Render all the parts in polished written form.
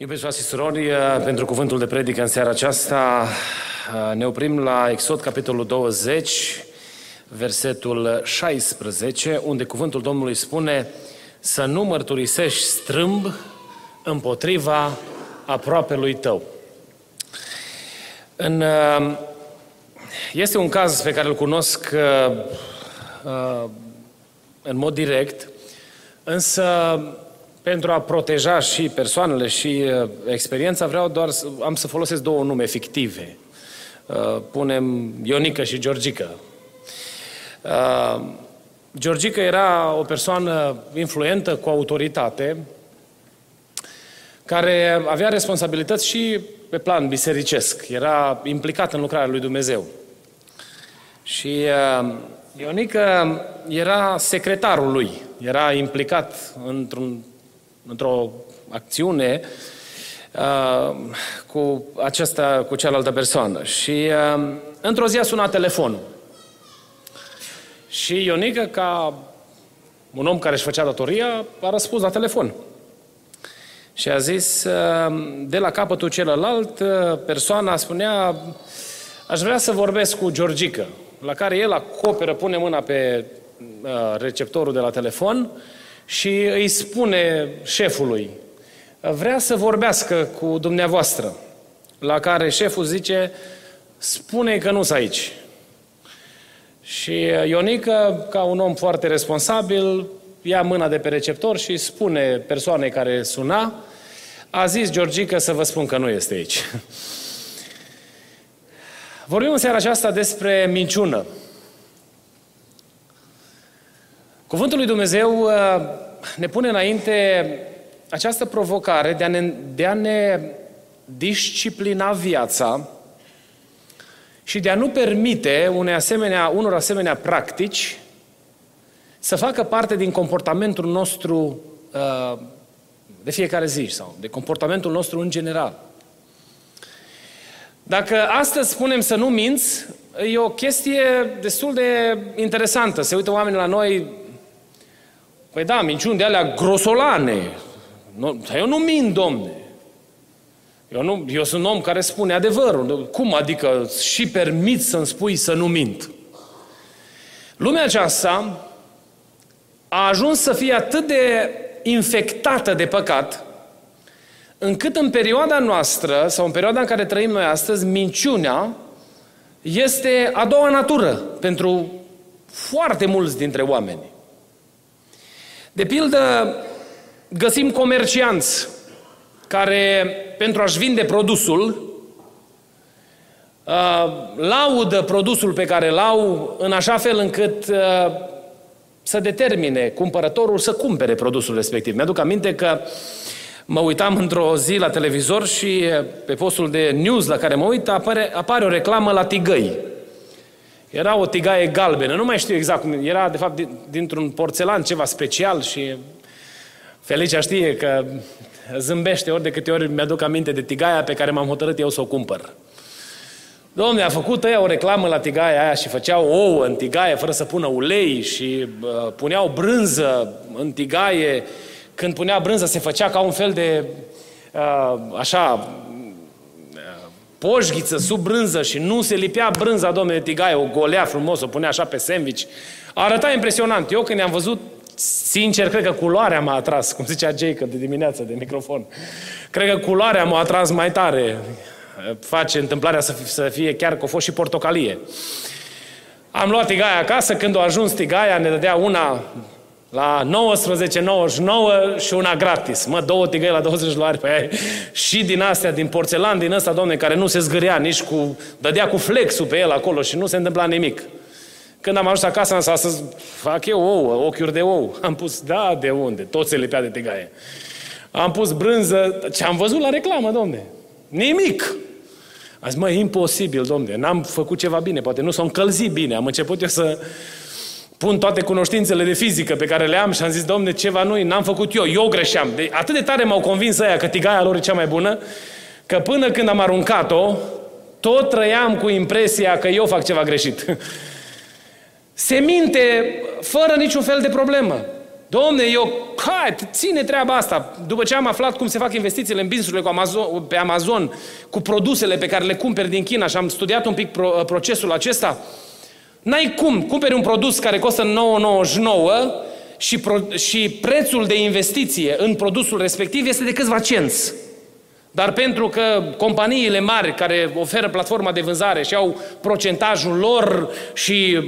Iubiți frați și surori, pentru cuvântul de predică în seara aceasta ne oprim la Exod, capitolul 20, versetul 16, unde cuvântul Domnului spune să nu mărturisești strâmb împotriva aproapelui tău. Este un caz pe care îl cunosc în mod direct, însă pentru a proteja și persoanele și experiența, vreau doar să folosesc două nume fictive. Punem Ionică și Georgică. Georgică era o persoană influentă, cu autoritate, care avea responsabilități și pe plan bisericesc. Era implicat în lucrarea lui Dumnezeu. Și Ionică era secretarul lui. Era implicat într-o acțiune cu cealaltă persoană. Și într-o zi a sunat telefonul. Și Ionică, ca un om care își făcea datoria, a răspuns la telefon. Și a zis, de la capătul celălalt, persoana spunea, aș vrea să vorbesc cu Georgică, la care el acoperă, pune mâna pe receptorul de la telefon și îi spune șefului, vrea să vorbească cu dumneavoastră, la care șeful zice, spune că nu-s aici. Și Ionică, ca un om foarte responsabil, ia mâna de pe receptor și spune persoanei care suna, a zis Georgică să vă spun că nu este aici. Vorbim în seara aceasta despre minciună. Cuvântul lui Dumnezeu ne pune înainte această provocare de a ne disciplina viața și de a nu permite unor asemenea practici să facă parte din comportamentul nostru de fiecare zi sau de comportamentul nostru în general. Dacă astăzi spunem să nu minți, e o chestie destul de interesantă. Se uită oamenii la noi, păi da, minciuni de alea grosolane. Eu nu mint, domne. Eu sunt un om care spune adevărul. Cum adică și permit să-mi spui să nu mint? Lumea aceasta a ajuns să fie atât de infectată de păcat, încât în perioada noastră, sau în perioada în care trăim noi astăzi, minciunea este a doua natură pentru foarte mulți dintre oameni. De pildă, găsim comercianți care, pentru a-și vinde produsul, laudă produsul pe care îl au în așa fel încât să determine cumpărătorul să cumpere produsul respectiv. Mi-aduc aminte că mă uitam într-o zi la televizor și pe postul de news la care mă uit apare o reclamă la tigăi. Era o tigaie galbenă, nu mai știu exact cum, era de fapt dintr-un porțelan ceva special și Felicia știe că zâmbește ori de câte ori mi-aduc aminte de tigaia pe care m-am hotărât eu să o cumpăr. Dom'le, a făcut ăia o reclamă la tigaia aia și făceau ouă în tigaie fără să pună ulei și puneau brânză în tigaie. Când punea brânză se făcea ca un fel de poșghiță sub brânză și nu se lipea brânza, domne, de tigaie, o golea frumos, o punea așa pe sandwich. Arăta impresionant. Eu când i-am văzut, sincer, cred că culoarea m-a atras, cum zicea Jake de dimineață de microfon. Cred că culoarea m-a atras mai tare. Face întâmplarea să fie chiar că a fost și portocalie. Am luat tigaia acasă, când a ajuns tigaia ne dădea una la 19,99 și una gratis. Mă, două tigăi la 20 dolari pe aia. Și din astea, din porțelan, din ăsta, domne, care nu se zgâria nici cu... Dădea cu flexul pe el acolo și nu se întâmpla nimic. Când am ajuns acasă, am zis, să fac eu ouă, ochiuri de ou. Am pus, da, de unde? Tot se lipea de tigaie. Am pus brânză. Ce am văzut la reclamă, domne? Nimic! A zis, mă, e imposibil, domne, n-am făcut ceva bine, poate nu s-o încălzit bine, am început eu să pun toate cunoștințele de fizică pe care le am și am zis, domne, ceva nu, n-am făcut eu greșeam. De, atât de tare m-au convins aia că tigaia lor e cea mai bună, că până când am aruncat-o, tot trăiam cu impresia că eu fac ceva greșit. Se minte fără niciun fel de problemă. Domne, ține treaba asta. După ce am aflat cum se fac investițiile în business-urile pe Amazon, cu produsele pe care le cumperi din China și am studiat un pic procesul acesta, n-ai cum. Cumperi un produs care costă $9.99 și prețul de investiție în produsul respectiv este de câțiva cenți. Dar pentru că companiile mari care oferă platforma de vânzare și au procentajul lor și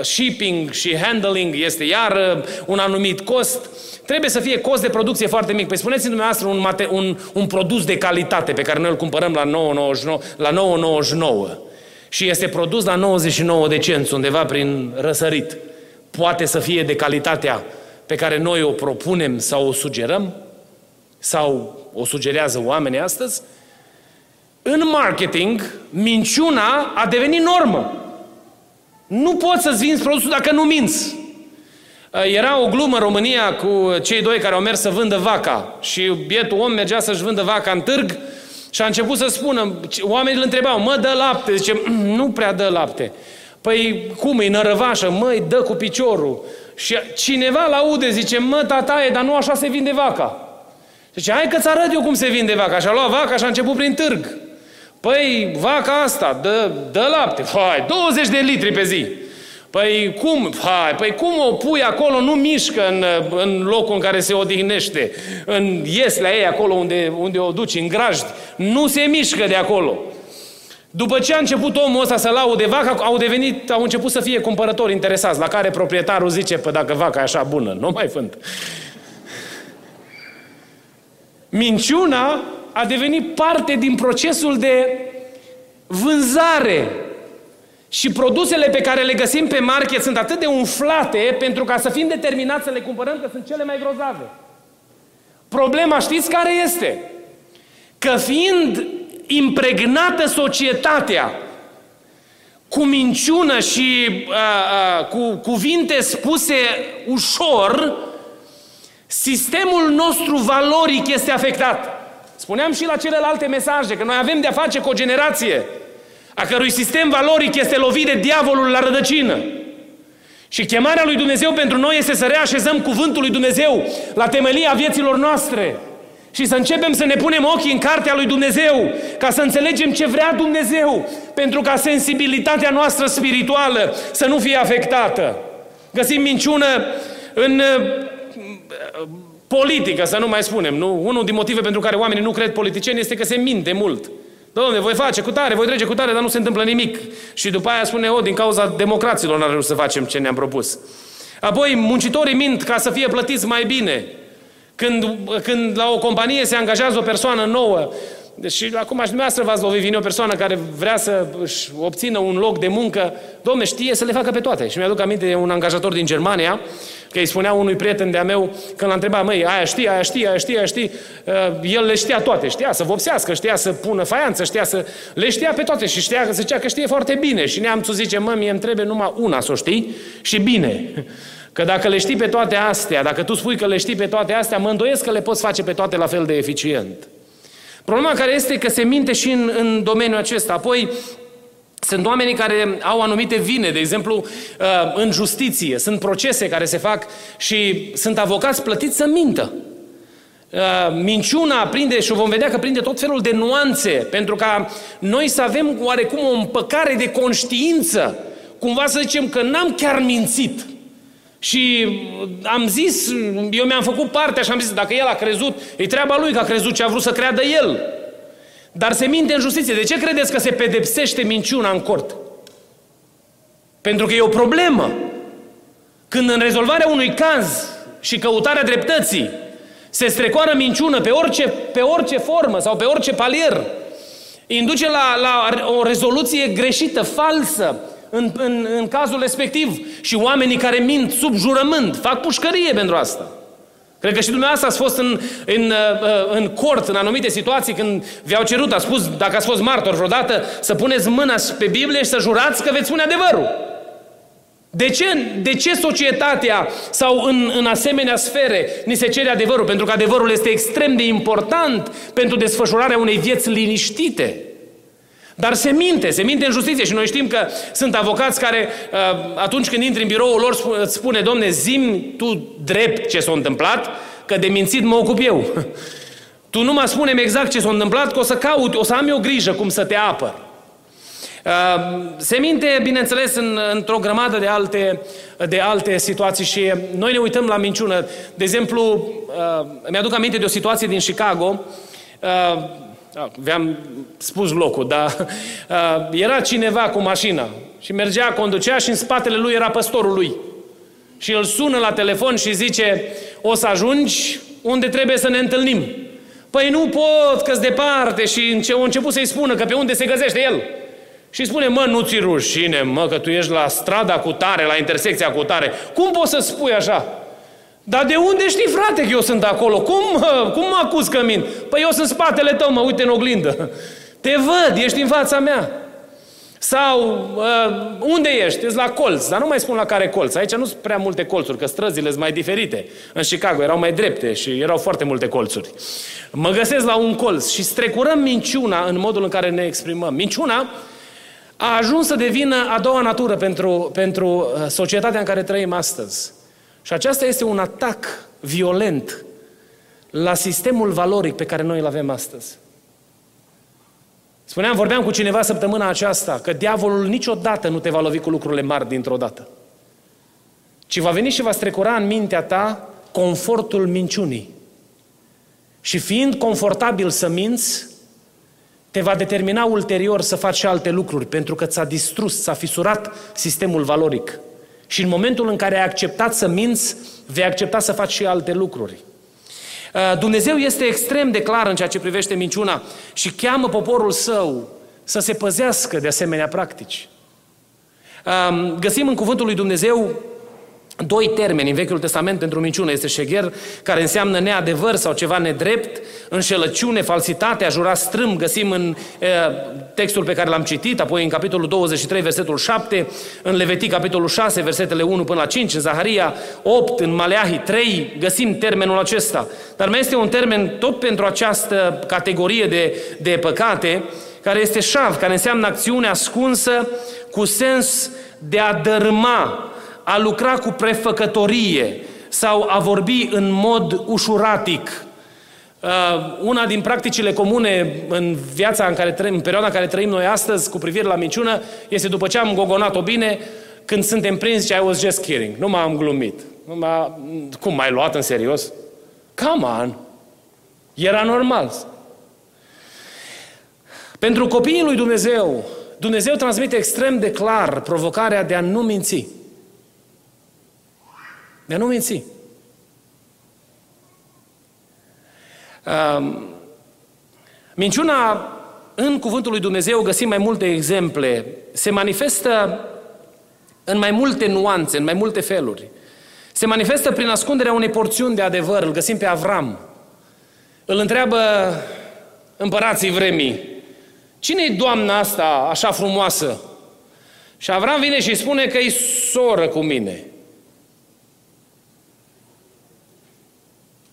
shipping și handling este iar un anumit cost, trebuie să fie cost de producție foarte mic. Păi spuneți-mi dumneavoastră un produs de calitate pe care noi îl cumpărăm la 9,99 și este produs la 99 de cenți undeva prin răsărit. Poate să fie de calitatea pe care noi o propunem sau o sugerăm? Sau o sugerează oamenii astăzi? În marketing, minciuna a devenit normă. Nu poți să-ți vinzi produsul dacă nu minți. Era o glumă în România cu cei doi care au mers să vândă vaca și bietul om mergea să-și vândă vaca în târg și a început să spună, oamenii îl întrebau, mă, dă lapte? Zice, nu prea dă lapte. Păi cum, e nărăvașă? Măi, dă cu piciorul. Și cineva l-aude, zice, mă, tataie, dar nu așa se vinde vaca. Zice, hai că-ți arăt eu cum se vinde vaca. Și a luat vaca și a început prin târg. Păi, vaca asta, dă lapte. Hai, 20 de litri pe zi. Păi cum? Păi cum o pui acolo, nu mișcă în locul în care se odihnește. În ieslea ei, acolo unde o duci, în grajdi. Nu se mișcă de acolo. După ce a început omul ăsta să laude vaca, au început să fie cumpărători interesați, la care proprietarul zice, păi dacă vaca e așa bună, nu mai vând. Minciuna a devenit parte din procesul de vânzare. Și produsele pe care le găsim pe market sunt atât de umflate pentru ca să fim determinați să le cumpărăm, că sunt cele mai grozave. Problema știți care este? Că fiind impregnată societatea cu minciună și cu cuvinte spuse ușor, sistemul nostru valoric este afectat. Spuneam și la celelalte mesaje că noi avem de-a face cu o generație a cărui sistem valoric este lovit de diavolul la rădăcină. Și chemarea lui Dumnezeu pentru noi este să reașezăm cuvântul lui Dumnezeu la temelia vieților noastre și să începem să ne punem ochii în cartea lui Dumnezeu ca să înțelegem ce vrea Dumnezeu pentru ca sensibilitatea noastră spirituală să nu fie afectată. Găsim minciună în politică, să nu mai spunem, nu? Unul din motive pentru care oamenii nu cred politicieni este că se minte mult. Doamne, voi face cu tare, voi trece cu tare, dar nu se întâmplă nimic. Și după aia spune, din cauza democraților n-am reușit să facem ce ne-am propus. Apoi, muncitorii mint ca să fie plătiți mai bine. Când la o companie se angajează o persoană nouă, și acum și dumneavoastră v-ați lovit, vine o persoană care vrea să își obțină un loc de muncă, domne, știe să le facă pe toate. Și mi-aduc aminte de un angajator din Germania, că îi spunea unui prieten de-a meu, când l-a întrebat, măi, aia știe, el le știa toate, știa să vopsească, știa să pună faianță, le știa pe toate și zicea că știe foarte bine. Și neamțul zice, mă, mie îmi trebuie numai una să o știi și bine. Că dacă le știi pe toate astea, dacă tu spui că le știi pe toate astea, mă îndoiesc că le poți face pe toate la fel de eficient. Problema care este că se minte și în domeniul acesta. Apoi, sunt oamenii care au anumite vine, de exemplu, în justiție. Sunt procese care se fac și sunt avocați plătiți să mintă. Minciuna prinde, și vom vedea că prinde tot felul de nuanțe, pentru ca noi să avem oarecum o împăcare de conștiință. Cumva să zicem că n-am chiar mințit. Și am zis, eu mi-am făcut partea și am zis, dacă el a crezut, e treaba lui că a crezut ce a vrut să creadă el. Dar se minte în justiție. De ce credeți că se pedepsește minciuna în cort? Pentru că e o problemă. Când în rezolvarea unui caz și căutarea dreptății se strecoară minciună pe orice formă sau pe orice palier, induce la o rezoluție greșită, falsă, în cazul respectiv. Și oamenii care mint sub jurământ fac pușcărie pentru asta. Cred că și dumneavoastră ați fost în cort, în anumite situații, când vi-au cerut, a spus, dacă ați fost martor vreodată, să puneți mâna pe Biblie și să jurați că veți spune adevărul. De ce societatea sau în asemenea sfere ni se cere adevărul? Pentru că adevărul este extrem de important pentru desfășurarea unei vieți liniștite. Dar se minte în justiție și noi știm că sunt avocați care atunci când intri în biroul lor îți spune: Doamne, zi-mi tu drept ce s-a întâmplat, că de mințit mă ocup eu. Tu nu mă spune-mi exact ce s-a întâmplat, că o să caut, o să am eu grijă cum să te apăr. Se minte, bineînțeles, într-o grămadă de alte situații și noi ne uităm la minciună. De exemplu, mi-aduc aminte de o situație din Chicago. V-am spus locul, dar era cineva cu mașina și mergea, conducea și în spatele lui era păstorul lui. Și îl sună la telefon și zice: o să ajungi unde trebuie să ne întâlnim. Păi nu pot, că-s departe. Și a început să-i spună că pe unde se găsește el. Și spune: mă, nu ți rușine, mă, că tu ești la strada cu tare, la intersecția cu tare. Cum poți să spui așa? Dar de unde știi, frate, că eu sunt acolo? Cum mă acuz că mint? Păi eu sunt spatele tău, mă, uite în oglindă. Te văd, ești în fața mea. Sau, unde ești? Ești la colț, dar nu mai spun la care colț. Aici nu sunt prea multe colțuri, că străzile sunt mai diferite. În Chicago erau mai drepte și erau foarte multe colțuri. Mă găsesc la un colț și strecurăm minciuna în modul în care ne exprimăm. Minciuna a ajuns să devină a doua natură pentru societatea în care trăim astăzi. Și aceasta este un atac violent la sistemul valoric pe care noi îl avem astăzi. Vorbeam cu cineva săptămâna aceasta că diavolul niciodată nu te va lovi cu lucrurile mari dintr-o dată. Ci va veni și va strecura în mintea ta confortul minciunii. Și fiind confortabil să minți, te va determina ulterior să faci și alte lucruri, pentru că ți-a distrus, ți-a fisurat sistemul valoric. Și în momentul în care ai acceptat să minți, vei accepta să faci și alte lucruri. Dumnezeu este extrem de clar în ceea ce privește minciuna și cheamă poporul său să se păzească de asemenea practici. Găsim în cuvântul lui Dumnezeu doi termeni în Vechiul Testament pentru minciună. Este șegher, care înseamnă neadevăr sau ceva nedrept, înșelăciune, falsitate, a jura strâm. Găsim în textul pe care l-am citit, apoi în capitolul 23, versetul 7, în Levitic, capitolul 6, versetele 1 până la 5, în Zaharia 8, în Maleahi 3, găsim termenul acesta. Dar mai este un termen tot pentru această categorie de păcate, care este șav, care înseamnă acțiune ascunsă cu sens de a dărâma, a lucra cu prefăcătorie sau a vorbi în mod ușuratic. Una din practicile comune în viața în care trăim, în perioada în care trăim noi astăzi cu privire la minciună, este după ce am gogonat-o bine, când suntem prinși, zice: I was just kidding. Nu m-am glumit. Cum, m-ai luat în serios? Come on! Era normal. Pentru copiii lui Dumnezeu, Dumnezeu transmite extrem de clar provocarea de a nu minți. De a nu minți. Minciuna, în cuvântul lui Dumnezeu, găsim mai multe exemple. Se manifestă în mai multe nuanțe, în mai multe feluri. Se manifestă prin ascunderea unei porțiuni de adevăr. Îl găsim pe Avram. Îl întreabă împărații vremii: cine-i doamna asta așa frumoasă? Și Avram vine și spune că e soră cu mine.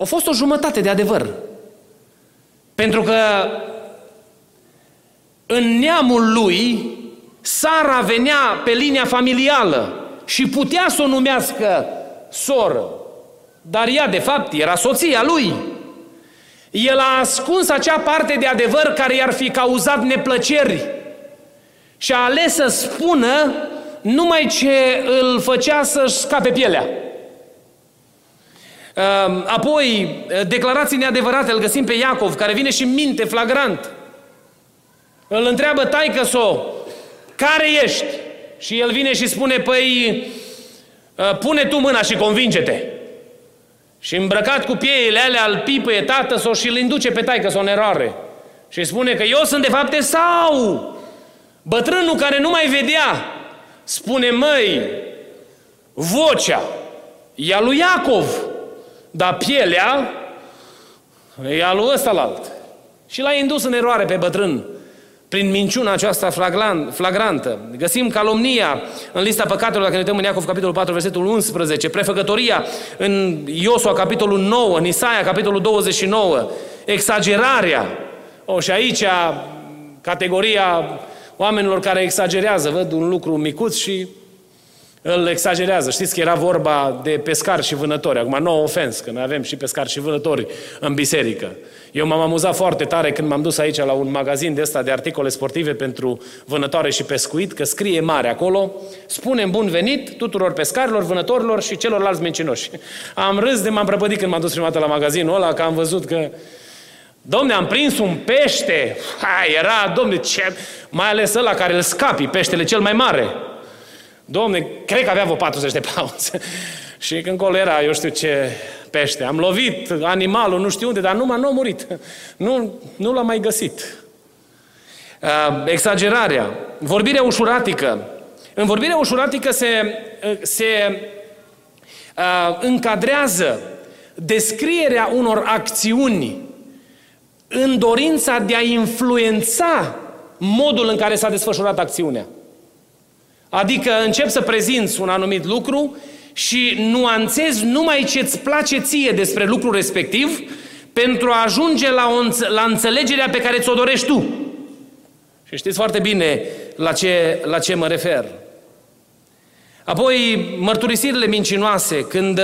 A fost o jumătate de adevăr. Pentru că în neamul lui, Sara venea pe linia familială și putea să o numească soră. Dar ea, de fapt, era soția lui. El a ascuns acea parte de adevăr care i-ar fi cauzat neplăceri și a ales să spună numai ce îl făcea să-și scape pielea. Apoi, declarații neadevărate, îl găsim pe Iacov, care vine și minte flagrant. Îl întreabă taică-so: care ești? Și el vine și spune: păi, pune tu mâna și convinge-te. Și îmbrăcat cu pieile alea, îl pipăie tată-so și îl induce pe taică-so în eroare. Și spune că eu sunt de fapt Esau, bătrânul care nu mai vedea. Spune: măi, vocea e a lui Iacov, Dar pielea e a lui ăsta-lalt. Și l-a indus în eroare pe bătrân prin minciuna aceasta flagrantă. Găsim calomnia în lista păcatelor, dacă ne uităm în Iacov, capitolul 4, versetul 11, prefăcătoria în Iosua, capitolul 9, în Isaia, capitolul 29, exagerarea. Și aici categoria oamenilor care exagerează. Văd un lucru micuț și îl exagerează. Știți că era vorba de pescari și vânători. Acum, no offense, că noi avem și pescari și vânători în biserică. Eu m-am amuzat foarte tare când m-am dus aici la un magazin de ăsta de articole sportive pentru vânătoare și pescuit, că scrie mare acolo, spunem bun venit tuturor pescarilor, vânătorilor și celorlalți mincinoși. Am râs de m-am prăpădit când m-am dus prima dată la magazinul ăla, că am văzut că domne, am prins un pește! Era, domne, ce... Mai ales ăla care îl scapi, peștele cel mai mare. Domne, cred că avea vreo 40 de paunțe. Și când colo era, eu știu ce pește. Am lovit animalul, nu știu unde, dar numai nu a murit. Nu l-am mai găsit. Exagerarea. Vorbirea ușuratică. În vorbirea ușuratică se încadrează descrierea unor acțiuni în dorința de a influența modul în care s-a desfășurat acțiunea. Adică începi să prezinți un anumit lucru și nuanțezi numai ce-ți place ție despre lucrul respectiv pentru a ajunge la înțelegerea pe care ți-o dorești tu. Și știți foarte bine la ce mă refer. Apoi, mărturisirile mincinoase, când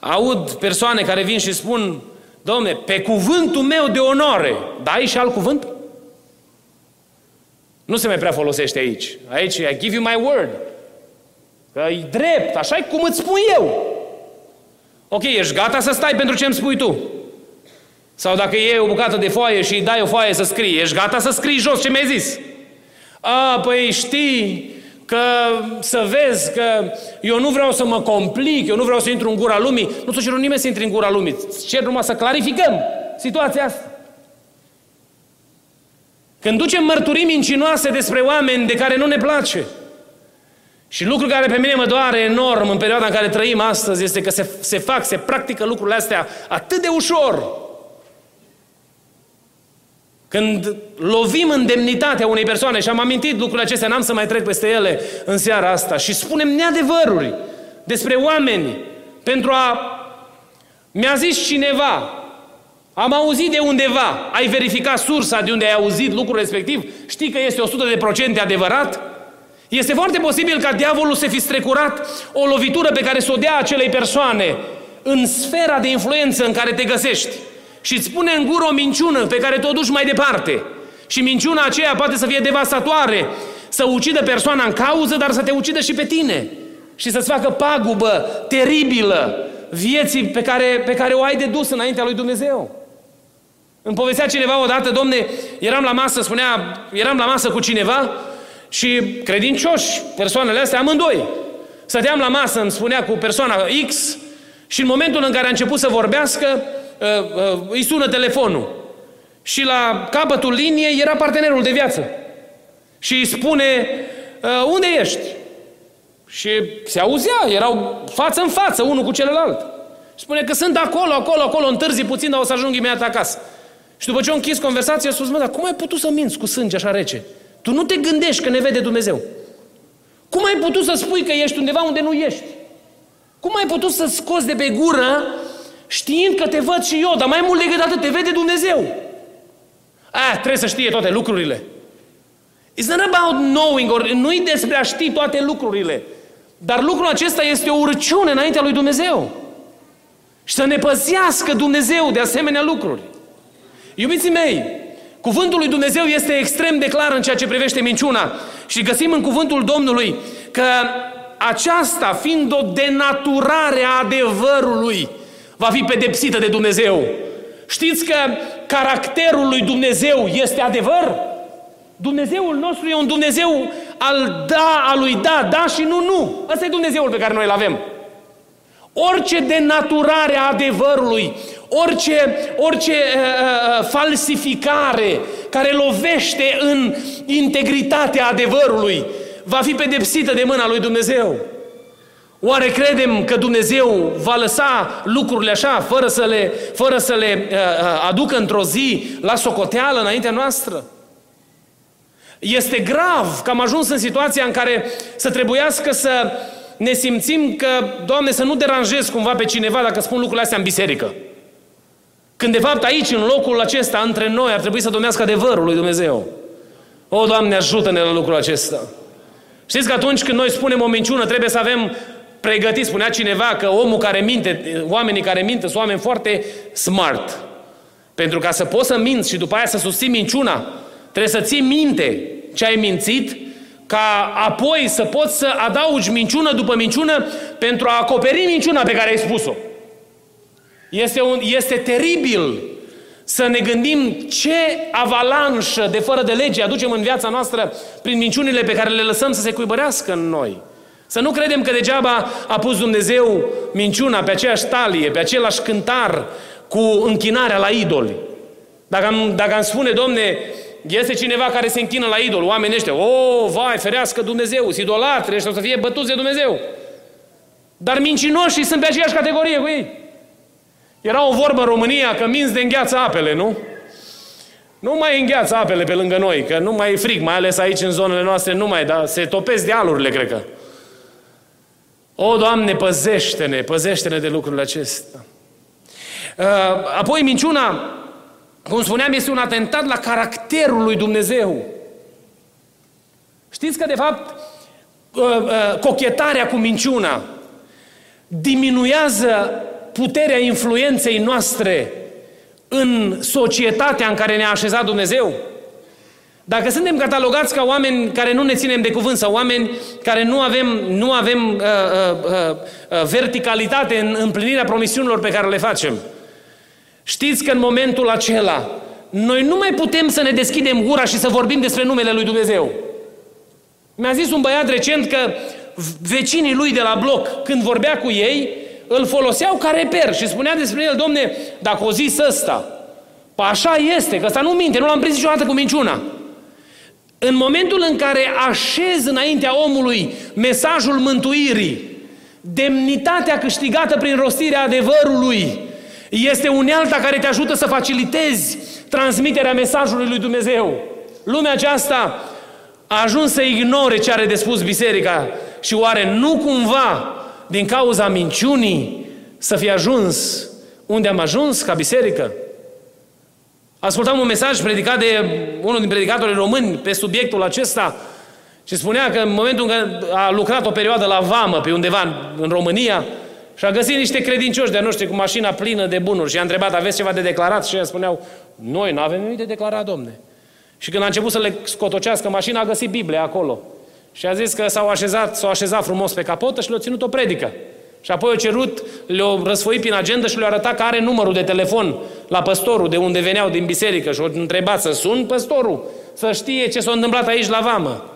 aud persoane care vin și spun Doamne, pe cuvântul meu de onoare, dar ai și alt cuvânt? Nu se mai prea folosește aici. Aici, I give you my word. Că e drept, așa e cum îți spun eu. Ok, ești gata să stai pentru ce îmi spui tu? Sau dacă iei o bucată de foaie și îi dai o foaie să scrii, ești gata să scrii jos ce mi-ai zis? Păi știi că să vezi că eu nu vreau să mă complic, eu nu vreau să intru în gura lumii. Nu ți-o ceru nimeni să intri în gura lumii. Îți cer numai să clarificăm situația asta. Când ducem mărturii mincinoase despre oameni de care nu ne place. Și lucrul care pe mine mă doare enorm în perioada în care trăim astăzi este că se practică lucrurile astea atât de ușor. Când lovim în demnitatea unei persoane, și am amintit lucrurile acestea, n-am să mai trec peste ele în seara asta, și spunem neadevăruri despre oameni pentru a... Mi-a zis cineva, am auzit de undeva, ai verificat sursa de unde ai auzit lucrul respectiv? Știi că este 100% adevărat? Este foarte posibil ca diavolul să fi strecurat o lovitură pe care s-o dea acelei persoane în sfera de influență în care te găsești. Și îți pune în gură o minciună pe care te-o duci mai departe. Și minciuna aceea poate să fie devastatoare, să ucidă persoana în cauză, dar să te ucidă și pe tine. Și să-ți facă pagubă teribilă vieții pe care o ai de dus înaintea lui Dumnezeu. Îmi povestea cineva odată, domne, eram la masă cu cineva și credincioși persoanele astea, amândoi. Stăteam la masă, îmi spunea cu persoana X și în momentul în care a început să vorbească, îi sună telefonul și la capătul liniei era partenerul de viață și îi spune unde ești? Și se auzea, erau față în față unul cu celălalt. Spune că sunt acolo, întârzi puțin, dar o să ajung imediat acasă. Și după ce au închis conversația, a spus, mă, dar cum ai putut să minți cu sânge așa rece? Tu nu te gândești că ne vede Dumnezeu. Cum ai putut să spui că ești undeva unde nu ești? Cum ai putut să scoți de pe gură știind că te văd și eu, dar mai mult decât atât, te vede Dumnezeu. Trebuie să știe toate lucrurile. It's not about knowing, or nu-i despre a ști toate lucrurile. Dar lucrul acesta este o urciune înaintea lui Dumnezeu. Și să ne păzească Dumnezeu de asemenea lucruri. Iubiții mei, cuvântul lui Dumnezeu este extrem de clar în ceea ce privește minciuna. Și găsim în cuvântul Domnului că aceasta, fiind o denaturare a adevărului, va fi pedepsită de Dumnezeu. Știți că caracterul lui Dumnezeu este adevăr? Dumnezeul nostru e un Dumnezeu al lui da și nu. Ăsta e Dumnezeul pe care noi îl avem. Orice denaturare a adevărului, orice falsificare care lovește în integritatea adevărului va fi pedepsită de mâna lui Dumnezeu. Oare credem că Dumnezeu va lăsa lucrurile așa, fără să le aducă într-o zi la socoteală înaintea noastră? Este grav că am ajuns în situația în care să trebuiască să ne simțim că, Doamne, să nu deranjez cumva pe cineva dacă spun lucrurile astea în biserică. Când, de fapt, aici, în locul acesta, între noi, ar trebui să domnească adevărul lui Dumnezeu. O, Doamne, ajută-ne la lucrul acesta! Știți că atunci când noi spunem o minciună, trebuie să avem pregătit, spunea cineva, că omul care minte, oamenii care mint sunt oameni foarte smart. Pentru ca să poți să minți și după aia să susții minciuna, trebuie să ții minte ce ai mințit, ca apoi să poți să adaugi minciună după minciună pentru a acoperi minciuna pe care ai spus-o. Este teribil să ne gândim ce avalanșă de fără de lege aducem în viața noastră prin minciunile pe care le lăsăm să se cuibărească în noi. Să nu credem că degeaba a pus Dumnezeu minciuna pe aceeași talie, pe același cântar cu închinarea la idoli. Dacă am spune, Doamne, este cineva care se închină la idol, oamenii ăștia, vai, ferească Dumnezeu, idolatri, ăștia o să fie bătuți de Dumnezeu. Dar mincinoșii sunt pe aceeași categorie cu ei. Era o vorbă în România că minți de îngheață apele, nu? Nu mai îngheață apele pe lângă noi, că nu mai e frig, mai ales aici în zonele noastre, dar se topesc dealurile, cred că. O, Doamne, păzește-ne de lucrurile acestea. Apoi minciuna, cum spuneam, este un atentat la caracterul lui Dumnezeu. Știți că, de fapt, cochetarea cu minciuna diminuează puterea influenței noastre în societatea în care ne-a așezat Dumnezeu? Dacă suntem catalogați ca oameni care nu ne ținem de cuvânt sau oameni care nu avem verticalitate în împlinirea promisiunilor pe care le facem, știți că în momentul acela noi nu mai putem să ne deschidem gura și să vorbim despre numele lui Dumnezeu. Mi-a zis un băiat recent că vecinii lui de la bloc, când vorbea cu ei, îl foloseau ca reper și spunea despre el, Domne, dacă o zis ăsta, așa este, că ăsta nu minte, nu l-am prins niciodată cu minciuna. În momentul în care așezi înaintea omului mesajul mântuirii, demnitatea câștigată prin rostirea adevărului, este unealta care te ajută să facilitezi transmiterea mesajului lui Dumnezeu. Lumea aceasta a ajuns să ignore ce are de spus biserica și oare nu cumva din cauza minciunii să fie ajuns unde am ajuns ca biserică? Ascultam un mesaj predicat de unul din predicatorii români pe subiectul acesta și spunea că în momentul în care a lucrat o perioadă la vamă pe undeva în România și a găsit niște credincioși de-a noștri cu mașina plină de bunuri și a întrebat, aveți ceva de declarat? Și ei spuneau, noi nu avem nimic de declarat, Domne. Și când a început să le scotocească mașina, a găsit Biblia acolo. Și a zis că s-au așezat frumos pe capotă și le-au ținut o predică. Și apoi le-au răsfoit prin agenda și le-au arătat că are numărul de telefon la păstorul de unde veneau din biserică și au întrebat să sun păstorul, să știe ce s-a întâmplat aici la vamă.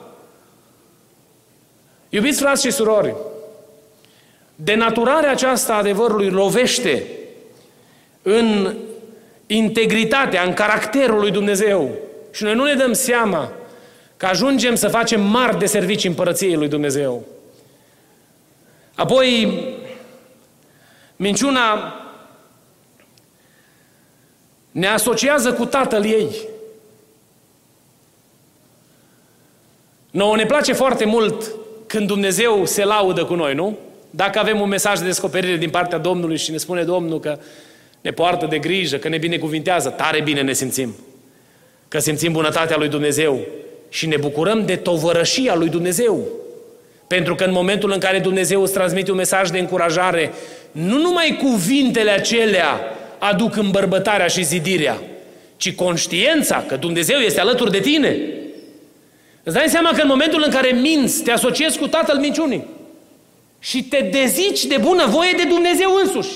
Iubiți frați și surori, denaturarea aceasta a adevărului lovește în integritatea, în caracterul lui Dumnezeu. Și noi nu ne dăm seama că ajungem să facem mari de servicii împărăției lui Dumnezeu. Apoi, minciuna ne asociază cu tatăl ei. Nouă ne place foarte mult când Dumnezeu se laudă cu noi, nu? Dacă avem un mesaj de descoperire din partea Domnului și ne spune Domnul că ne poartă de grijă, că ne binecuvintează, tare bine ne simțim. Că simțim bunătatea lui Dumnezeu. Și ne bucurăm de tovărășia lui Dumnezeu. Pentru că în momentul în care Dumnezeu îți transmite un mesaj de încurajare, nu numai cuvintele acelea aduc îmbărbătarea și zidirea, ci conștiința că Dumnezeu este alături de tine. Îți dai seama că în momentul în care minți, te asociezi cu tatăl minciunii și te dezici de bunăvoie de Dumnezeu însuși.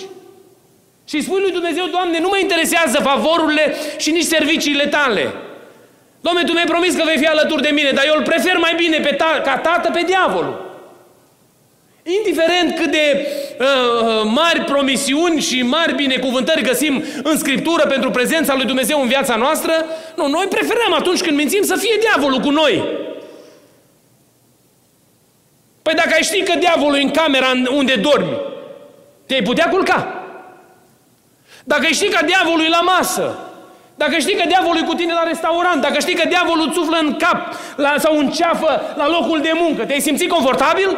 Și spui lui Dumnezeu, Doamne, nu mă interesează favorurile și nici serviciile tale. Doamne, Tu mi-ai promis că vei fi alături de mine, dar eu îl prefer mai bine ca tată pe diavolul. Indiferent cât de mari promisiuni și mari binecuvântări găsim în Scriptură pentru prezența lui Dumnezeu în viața noastră, nu, noi preferăm atunci când mințim să fie diavolul cu noi. Păi dacă ai ști că diavolul e în camera unde dormi, te-ai putea culca. Dacă știi că diavolul e la masă, dacă știi că diavolul e cu tine la restaurant, dacă știi că diavolul îți suflă în cap sau în ceafă la locul de muncă, te-ai simțit confortabil?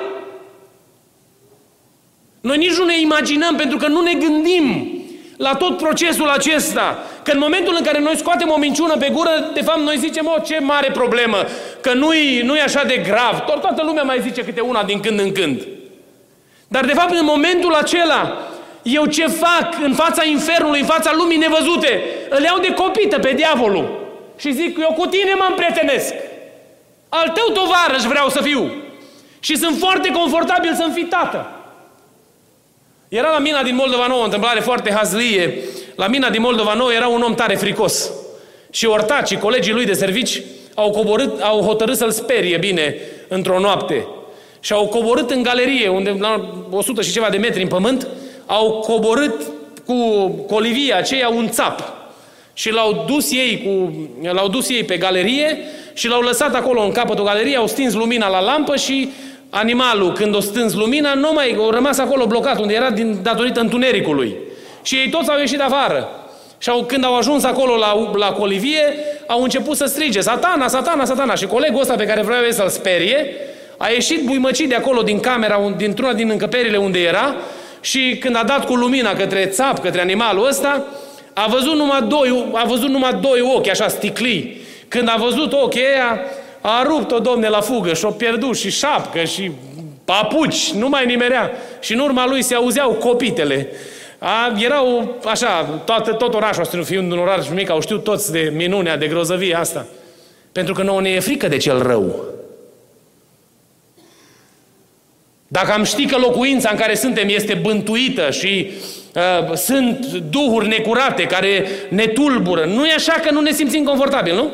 Noi nici nu ne imaginăm, pentru că nu ne gândim la tot procesul acesta. Că în momentul în care noi scoatem o minciună pe gură, de fapt noi zicem, o, ce mare problemă, că nu-i așa de grav. Toată lumea mai zice câte una din când în când. Dar de fapt în momentul acela, eu ce fac în fața infernului, în fața lumii nevăzute? Îl iau de copită pe diavolul și zic, eu cu tine mă împrietenesc. Al tău tovarăș vreau să fiu. Și sunt foarte confortabil să-mi fii tată. Era la mina din Moldova Nouă, o întâmplare foarte hazlie. La mina din Moldova Nouă era un om tare fricos. Și ortacii, colegii lui de servici, au hotărât să-l sperie bine într-o noapte. Și au coborât în galerie, unde la 100 și ceva de metri în pământ, au coborât cu colivia aceea un țap. Și l-au dus ei pe galerie și l-au lăsat acolo în capătul galeriei, au stins lumina la lampă și animalul, când o stâns lumina, a rămas acolo blocat, unde era datorită întunericului. Și ei toți au ieșit afară. Și când au ajuns acolo la colivie, au început să strige, satana, satana, satana. Și colegul ăsta pe care vreau să-l sperie, a ieșit buimăcit de acolo din camera, dintr-una din încăperile unde era, și când a dat cu lumina către țap, către animalul ăsta, a văzut numai doi ochi, așa, sticlii. Când a văzut ochii aia, a rupt-o, domne, la fugă și-o pierdut și șapcă și papuci, nu mai nimerea. Și în urma lui se auzeau copitele. Erau așa, tot orașul ăsta, fiind un oraș mic, au știut toți de minunea, de grozăvia asta. Pentru că nouă ne e frică de cel rău. Dacă am ști că locuința în care suntem este bântuită și sunt duhuri necurate care ne tulbură, nu e așa că nu ne simțim confortabil, nu?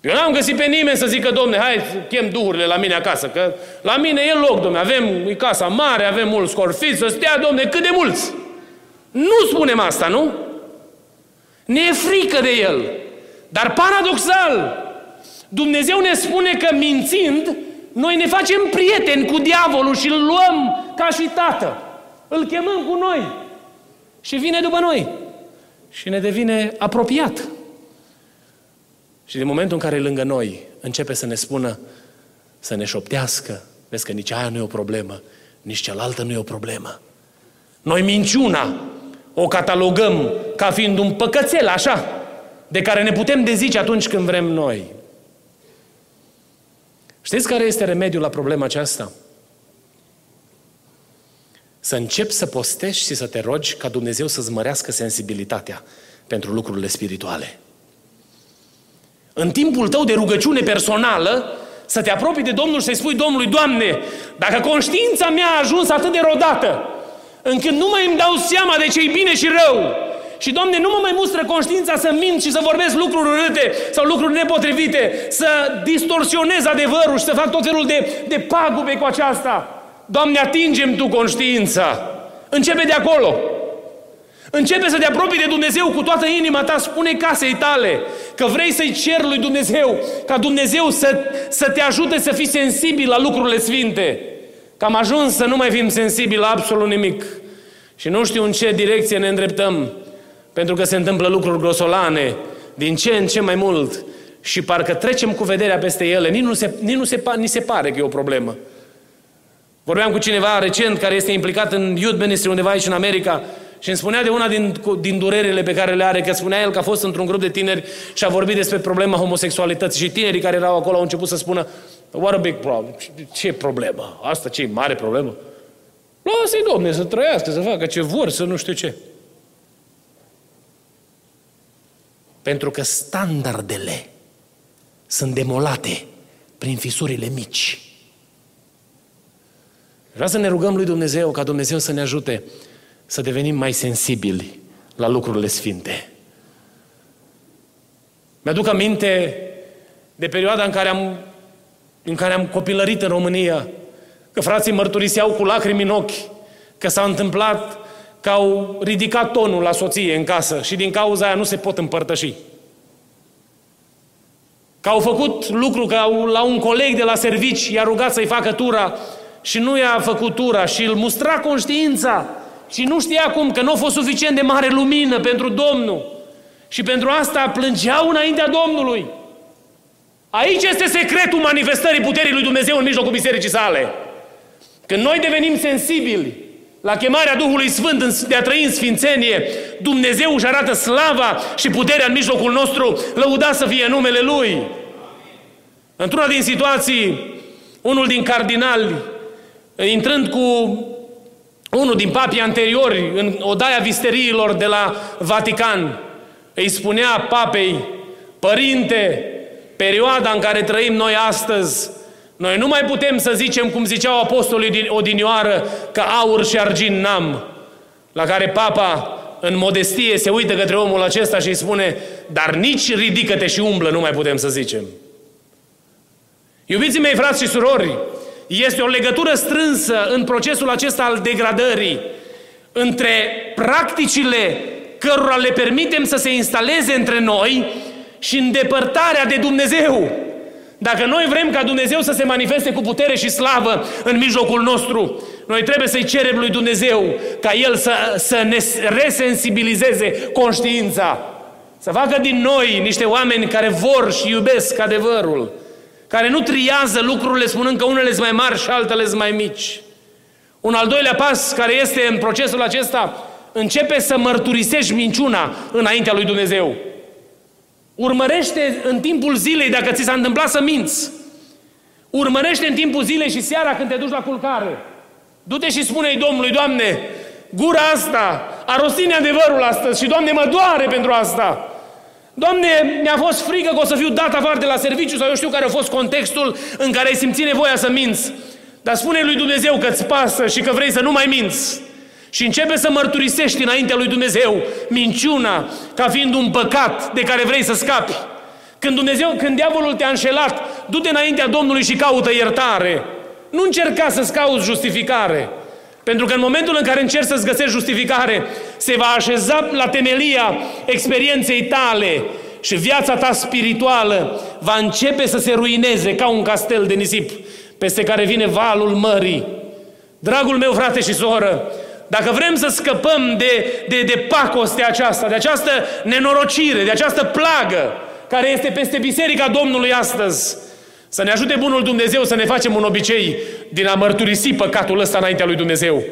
Eu n-am găsit pe nimeni să zică, domne, hai, chem duhurile la mine acasă, că la mine e loc, domne, avem casa mare, avem mulți corfiți, să stea, domne, cât de mulți. Nu spunem asta, nu? Ne e frică de el. Dar paradoxal, Dumnezeu ne spune că mințind, noi ne facem prieteni cu diavolul și îl luăm ca și tată. Îl chemăm cu noi și vine după noi și ne devine apropiat. Și din momentul în care e lângă noi, începe să ne spună, să ne șoptească. Vezi că nici aia nu e o problemă, nici cealaltă nu e o problemă. Noi minciuna o catalogăm ca fiind un păcățel, așa, de care ne putem dezice atunci când vrem noi. Știți care este remediul la problema aceasta? Să începi să postești și să te rogi ca Dumnezeu să-ți mărească sensibilitatea pentru lucrurile spirituale. În timpul tău de rugăciune personală, să te apropii de Domnul și să-i spui Domnului, Doamne, dacă conștiința mea a ajuns atât de rodată, încât nu mai îmi dau seama de ce-i bine și rău, și, Doamne, nu mă mai mustră conștiința să mint și să vorbesc lucruri urâte sau lucruri nepotrivite, să distorsionez adevărul și să fac tot felul de pagube cu aceasta. Doamne, atinge-mi Tu conștiința. Începe de acolo. Începe să te apropii de Dumnezeu cu toată inima ta. Spune casei tale că vrei să-i ceri lui Dumnezeu, ca Dumnezeu să te ajute să fii sensibil la lucrurile sfinte. Că am ajuns să nu mai fim sensibili la absolut nimic. Și nu știu în ce direcție ne îndreptăm. Pentru că se întâmplă lucruri grosolane, din ce în ce mai mult, și parcă trecem cu vederea peste ele. Nici nu se pare că e o problemă. Vorbeam cu cineva recent care este implicat în youth ministry undeva aici în America și îmi spunea de una din durerile pe care le are, că spunea el că a fost într-un grup de tineri și a vorbit despre problema homosexualității și tinerii care erau acolo au început să spună what a big problem, ce problemă? Asta ce e mare problemă? Lasă-i, Doamne, să trăiască, să facă ce vor, să nu știu ce. Pentru că standardele sunt demolate prin fisurile mici. Vreau să ne rugăm lui Dumnezeu ca Dumnezeu să ne ajute să devenim mai sensibili la lucrurile sfinte. Mi-aduc aminte de perioada în care am copilărit în România, că frații mărturiseau cu lacrimi în ochi că s-a întâmplat că au ridicat tonul la soție în casă și din cauza aia nu se pot împărtăși. Că Că au făcut lucru că la un coleg de la servici i-a rugat să-i facă tura și nu i-a făcut tura și îl mustra conștiința și nu știa cum, că nu a fost suficient de mare lumină pentru Domnul. Și pentru asta plângeau înaintea Domnului. Aici este secretul manifestării puterii lui Dumnezeu în mijlocul bisericii sale. Când noi devenim sensibili la chemarea Duhului Sfânt de a trăi în sfințenie, Dumnezeu își arată slava și puterea în mijlocul nostru, lăudat să fie numele Lui. Într-una din situații, unul din cardinali, intrând cu unul din papii anteriori în odaia visteriilor de la Vatican, îi spunea papei: părinte, perioada în care trăim noi astăzi, noi nu mai putem să zicem cum ziceau apostolii din odinioară, că aur și argint n-am. La care papa, în modestie, se uită către omul acesta și îi spune: dar nici ridică-te și umblă nu mai putem să zicem. Iubiții mei, frați și surori, este o legătură strânsă în procesul acesta al degradării între practicile cărora le permitem să se instaleze între noi și îndepărtarea de Dumnezeu. Dacă noi vrem ca Dumnezeu să se manifeste cu putere și slavă în mijlocul nostru, noi trebuie să-i cerem lui Dumnezeu ca El să ne resensibilizeze conștiința, să facă din noi niște oameni care vor și iubesc adevărul, care nu triază lucrurile spunând că unele sunt mai mari și altele sunt mai mici. Un al doilea pas care este în procesul acesta: începe să mărturisești minciuna înaintea lui Dumnezeu. Urmărește în timpul zilei, dacă ți s-a întâmplat să minți, urmărește în timpul zilei și seara când te duci la culcare. Du-te și spune-i Domnului: Doamne, gura asta a rostit adevărul astăzi și, Doamne, mă doare pentru asta. Doamne, mi-a fost frică că o să fiu dat afară de la serviciu sau eu știu care a fost contextul în care ai simțit nevoia să minți. Dar spune-i lui Dumnezeu că-ți pasă și că vrei să nu mai minți. Și începe să mărturisești înaintea lui Dumnezeu minciuna ca fiind un păcat de care vrei să scapi. Când diavolul te-a înșelat, du-te înaintea Domnului și caută iertare. Nu încerca să-ți cauți justificare. Pentru că în momentul în care încerci să-ți găsești justificare, se va așeza la temelia experienței tale și viața ta spirituală va începe să se ruineze ca un castel de nisip peste care vine valul mării. Dragul meu frate și soră, dacă vrem să scăpăm de pacostea aceasta, de această nenorocire, de această plagă care este peste Biserica Domnului astăzi, să ne ajute bunul Dumnezeu să ne facem un obicei din a mărturisi păcatul ăsta înaintea lui Dumnezeu.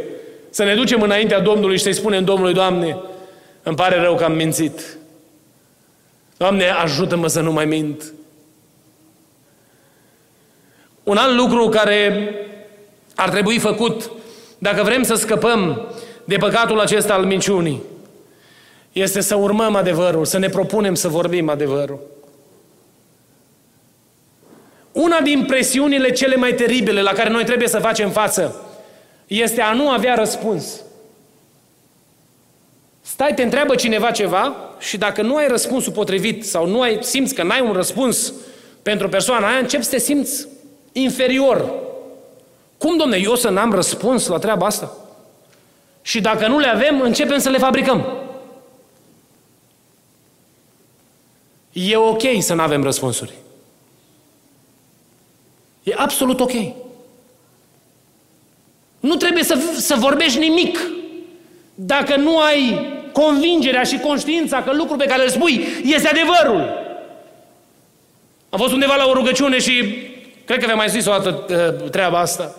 Să ne ducem înaintea Domnului și să-i spunem Domnului: Doamne, îmi pare rău că am mințit. Doamne, ajută-mă să nu mai mint. Un alt lucru care ar trebui făcut dacă vrem să scăpăm de păcatul acesta al minciunii, este să urmăm adevărul, să ne propunem să vorbim adevărul. Una din presiunile cele mai teribile la care noi trebuie să facem față este a nu avea răspuns. Te întreabă cineva ceva și dacă nu ai răspunsul potrivit sau simți că n-ai un răspuns pentru persoana aia, începi să te simți inferior. Cum, Doamne, eu să n-am răspuns la treaba asta? Și dacă nu le avem, începem să le fabricăm. E ok să nu avem răspunsuri. E absolut ok. Nu trebuie să vorbești nimic dacă nu ai convingerea și conștiința că lucrul pe care îl spui este adevărul. Am fost undeva la o rugăciune și cred că v-am mai zis o dată treaba asta.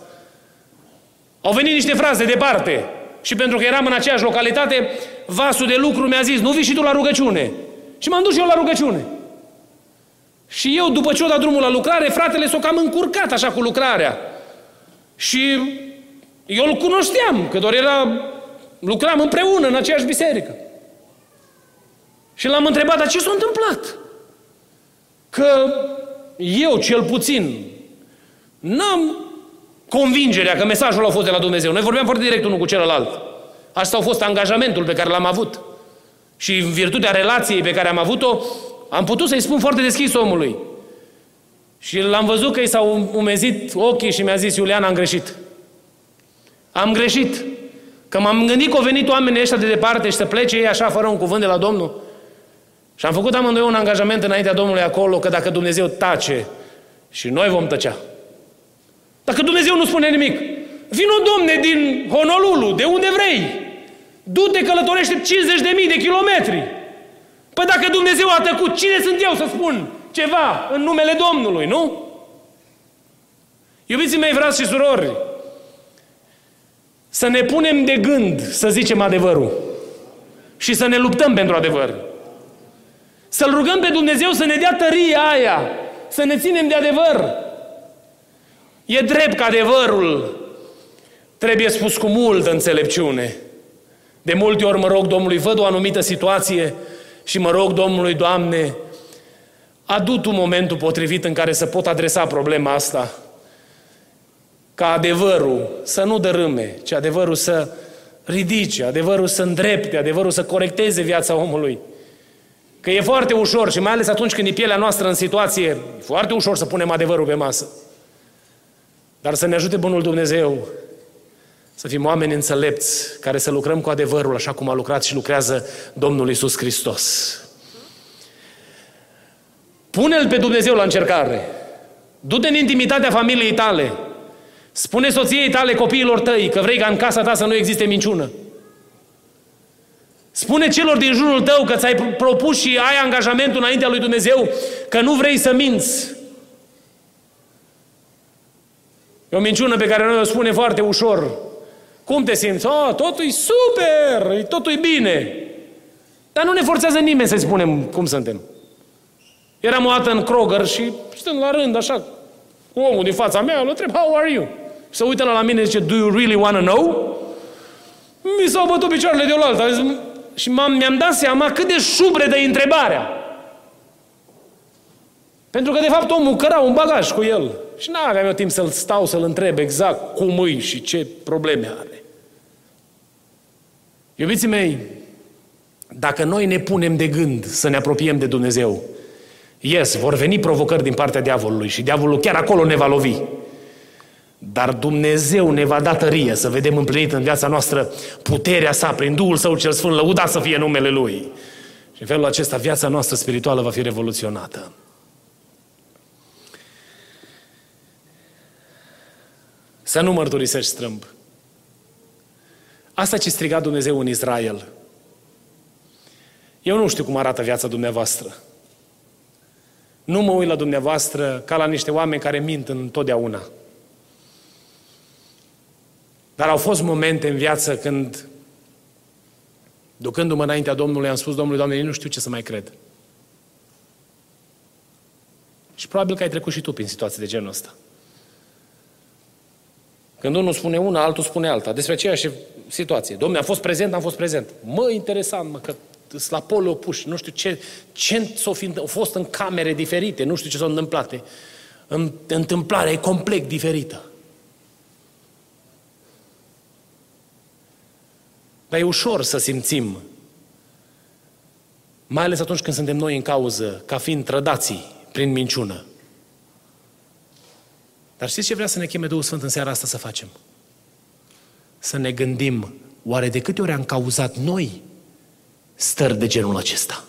Au venit niște frați de departe și pentru că eram în aceeași localitate, vasul de lucru mi-a zis: nu vii și tu la rugăciune? Și m-am dus și eu la rugăciune. Și eu, după ce o dat drumul la lucrare, fratele s-o cam încurcat așa cu lucrarea. Și eu îl cunoșteam, că doar lucram împreună în aceeași biserică. Și l-am întrebat: dar ce s-a întâmplat? Că eu, cel puțin, n-am convingerea că mesajul a fost de la Dumnezeu. Noi vorbeam foarte direct unul cu celălalt. Asta a fost angajamentul pe care l-am avut. Și în virtutea relației pe care am avut-o, am putut să-i spun foarte deschis omului. Și l-am văzut că i s-au umezit ochii și mi-a zis: Iulian, am greșit. Am greșit. Că m-am gândit că au venit oamenii ăștia de departe și să plece ei așa fără un cuvânt de la Domnul. Și am făcut amândoi un angajament înaintea Domnului acolo că dacă Dumnezeu tace și noi vom tăcea. Dacă Dumnezeu nu spune nimic, vino, Domne, din Honolulu, de unde vrei. Du-te, călătorește 50.000 de kilometri. Păi dacă Dumnezeu a tăcut, cine sunt eu să spun ceva în numele Domnului, nu? Iubiții mei, frați și surori, să ne punem de gând să zicem adevărul și să ne luptăm pentru adevăr. Să-L rugăm pe Dumnezeu să ne dea tăria aia, să ne ținem de adevăr. E drept că adevărul trebuie spus cu multă înțelepciune. De multe ori mă rog Domnului, văd o anumită situație și mă rog Domnului, Doamne, adu Tu momentul potrivit în care să pot adresa problema asta. Ca adevărul să nu dărâme, ci adevărul să ridice, adevărul să îndrepte, adevărul să corecteze viața omului. Că e foarte ușor și mai ales atunci când e pielea noastră în situație, foarte ușor să punem adevărul pe masă. Dar să ne ajute Bunul Dumnezeu să fim oameni înțelepți, care să lucrăm cu adevărul așa cum a lucrat și lucrează Domnul Iisus Hristos. Pune-L pe Dumnezeu la încercare. Du-te în intimitatea familiei tale. Spune soției tale, copiilor tăi, că vrei ca în casa ta să nu existe minciună. Spune celor din jurul tău că ți-ai propus și ai angajamentul înaintea lui Dumnezeu că nu vrei să minți. E o minciună pe care noi o spunem foarte ușor. Cum te simți? Oh, totul-i super, totul-i bine. Dar nu ne forțează nimeni să-i spunem cum suntem. Eram o dată în Kroger și stând la rând așa, cu omul din fața mea, îl întreb, how are you? Și se uită la mine și zice, do you really want to know? Mi s-au bătut picioarele de oaltă. Și mi-am dat seama cât de șubredă e întrebarea. Pentru că, de fapt, omul căra un bagaj cu el. Și n-aveam eu timp să-l stau, să-l întreb exact cum îi și ce probleme are. Iubiții mei, dacă noi ne punem de gând să ne apropiem de Dumnezeu, vor veni provocări din partea diavolului și diavolul chiar acolo ne va lovi. Dar Dumnezeu ne va da tărie să vedem împlinit în viața noastră puterea sa prin Duhul Său cel Sfânt, lăudat să fie numele Lui. Și în felul acesta viața noastră spirituală va fi revoluționată. Să nu mărturisești strâmb. Asta ce striga Dumnezeu în Israel. Eu nu știu cum arată viața dumneavoastră. Nu mă uit la dumneavoastră ca la niște oameni care mint întotdeauna. Dar au fost momente în viață când, ducându-mă înaintea Domnului, am spus, Domnului, Doamne, eu nu știu ce să mai cred. Și probabil că ai trecut și tu prin situații de genul ăsta. Când unul spune una, altul spune alta. Despre aceeași situație. Domne, am fost prezent. Mă, interesant, că sunt la pole opuși. Nu știu ce au fost în camere diferite. Nu știu ce s-a întâmplat. Întâmplarea e complet diferită. Dar e ușor să simțim, mai ales atunci când suntem noi în cauză, ca fiind trădații prin minciună. Dar știți ce vrea să ne cheme Duhul Sfânt în seara asta să facem? Să ne gândim, oare de câte ori am cauzat noi stări de genul acesta,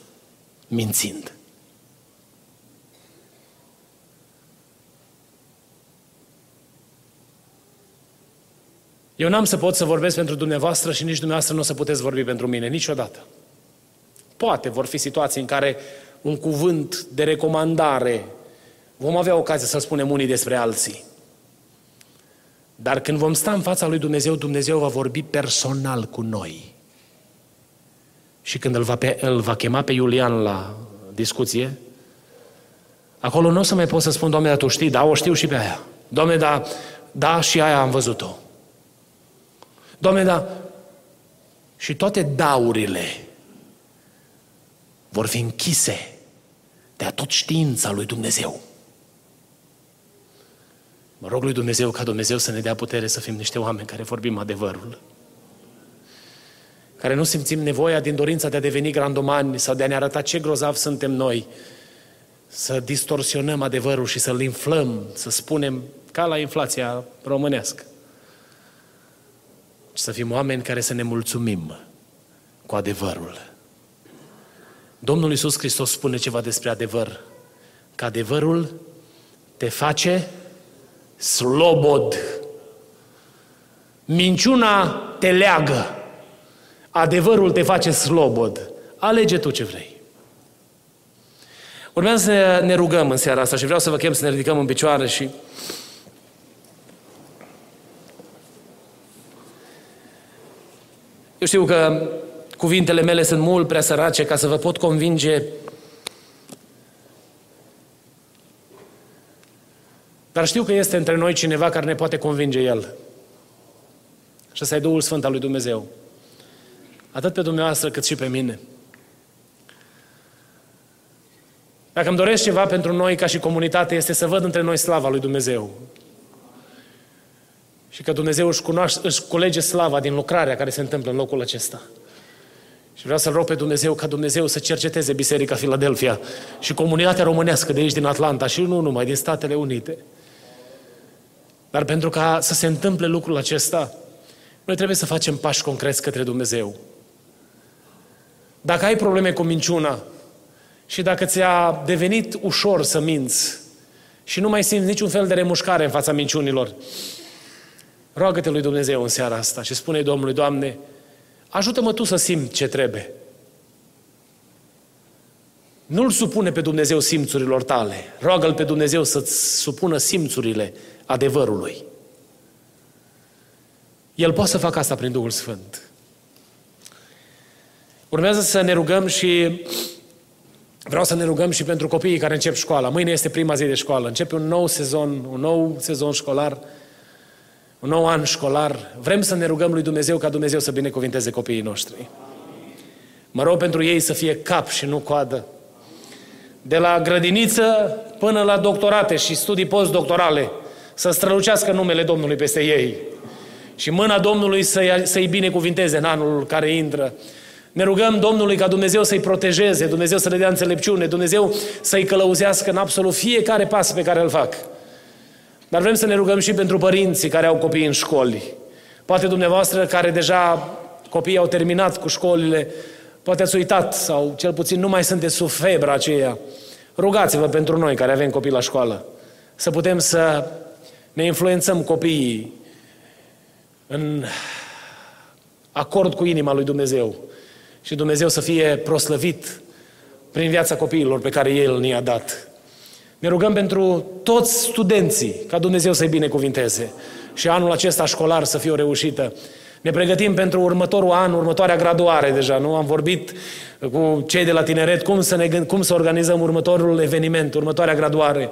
mințind? Eu n-am să pot să vorbesc pentru dumneavoastră și nici dumneavoastră nu o să puteți vorbi pentru mine, niciodată. Poate vor fi situații în care un cuvânt de recomandare vom avea ocazia să spunem unii despre alții. Dar când vom sta în fața lui Dumnezeu, Dumnezeu va vorbi personal cu noi. Și când îl va chema pe Iulian la discuție, acolo nu o să mai pot să spun, Doamne, dar Tu știi, da, o știu și pe aia. Doamne, da, și aia am văzut-o. Doamne, da, și toate daurile vor fi închise de tot știința lui Dumnezeu. Mă rog lui Dumnezeu ca Dumnezeu să ne dea putere să fim niște oameni care vorbim adevărul. Care nu simțim nevoia din dorința de a deveni grandomani sau de a ne arăta ce grozav suntem noi. Să distorsionăm adevărul și să-l inflăm, să spunem ca la inflația românească. Să fim oameni care să ne mulțumim cu adevărul. Domnul Iisus Hristos spune ceva despre adevăr. Că adevărul te face slobod. Minciuna te leagă. Adevărul te face slobod. Alege tu ce vrei. Urmează să ne rugăm în seara asta și vreau să vă chem să ne ridicăm în picioare și eu știu că cuvintele mele sunt mult prea sărace ca să vă pot convinge, dar știu că este între noi cineva care ne poate convinge El. Și ăsta e Duhul Sfânt al lui Dumnezeu. Atât pe dumneavoastră cât și pe mine. Dacă îmi doresc ceva pentru noi ca și comunitate, este să văd între noi slava lui Dumnezeu. Și că Dumnezeu își culege slava din lucrarea care se întâmplă în locul acesta. Și vreau să-L rog pe Dumnezeu ca Dumnezeu să cerceteze Biserica Filadelfia și comunitatea românească de aici din Atlanta și nu numai, din Statele Unite. Dar pentru ca să se întâmple lucrul acesta, noi trebuie să facem pași concreți către Dumnezeu. Dacă ai probleme cu minciuna și dacă ți-a devenit ușor să minți și nu mai simți niciun fel de remușcare în fața minciunilor, roagă-te lui Dumnezeu în seara asta și spune-i Domnului: Doamne, ajută-mă Tu să simt ce trebuie. Nu-L supune pe Dumnezeu simțurilor tale. Roagă-L pe Dumnezeu să-ți supună simțurile adevărului. El poate să facă asta prin Duhul Sfânt. Urmează să ne rugăm și vreau să ne rugăm și pentru copiii care încep școala. Mâine este prima zi de școală. Începe un nou sezon școlar, un nou an școlar. Vrem să ne rugăm lui Dumnezeu ca Dumnezeu să binecuvinteze copiii noștri. Mă rog pentru ei să fie cap și nu coadă. De la grădiniță până la doctorate și studii postdoctorale, să strălucească numele Domnului peste ei. Și mâna Domnului să-i binecuvinteze în anul care intră. Ne rugăm Domnului ca Dumnezeu să-i protejeze, Dumnezeu să le dea înțelepciune, Dumnezeu să-i călăuzească în absolut fiecare pas pe care îl fac. Dar vrem să ne rugăm și pentru părinții care au copii în școli. Poate dumneavoastră care deja copiii au terminat cu școlile, poate ați uitat sau cel puțin nu mai sunteți sub febra aceea. Rugați-vă pentru noi care avem copii la școală, să putem să ne influențăm copiii în acord cu inima lui Dumnezeu și Dumnezeu să fie proslăvit prin viața copiilor pe care El ne-a dat. Ne rugăm pentru toți studenții ca Dumnezeu să-i binecuvinteze și anul acesta școlar să fie o reușită. Ne pregătim pentru următorul an, următoarea graduare deja, nu? Am vorbit cu cei de la tineret cum să organizăm următorul eveniment, următoarea graduare.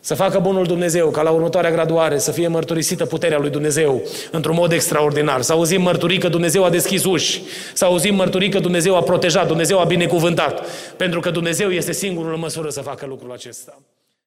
Să facă bunul Dumnezeu ca la următoarea graduare să fie mărturisită puterea lui Dumnezeu într-un mod extraordinar. Să auzim mărturii că Dumnezeu a deschis uși, să auzim mărturii că Dumnezeu a protejat, Dumnezeu a binecuvântat, pentru că Dumnezeu este singurul în măsură să facă lucrul acesta.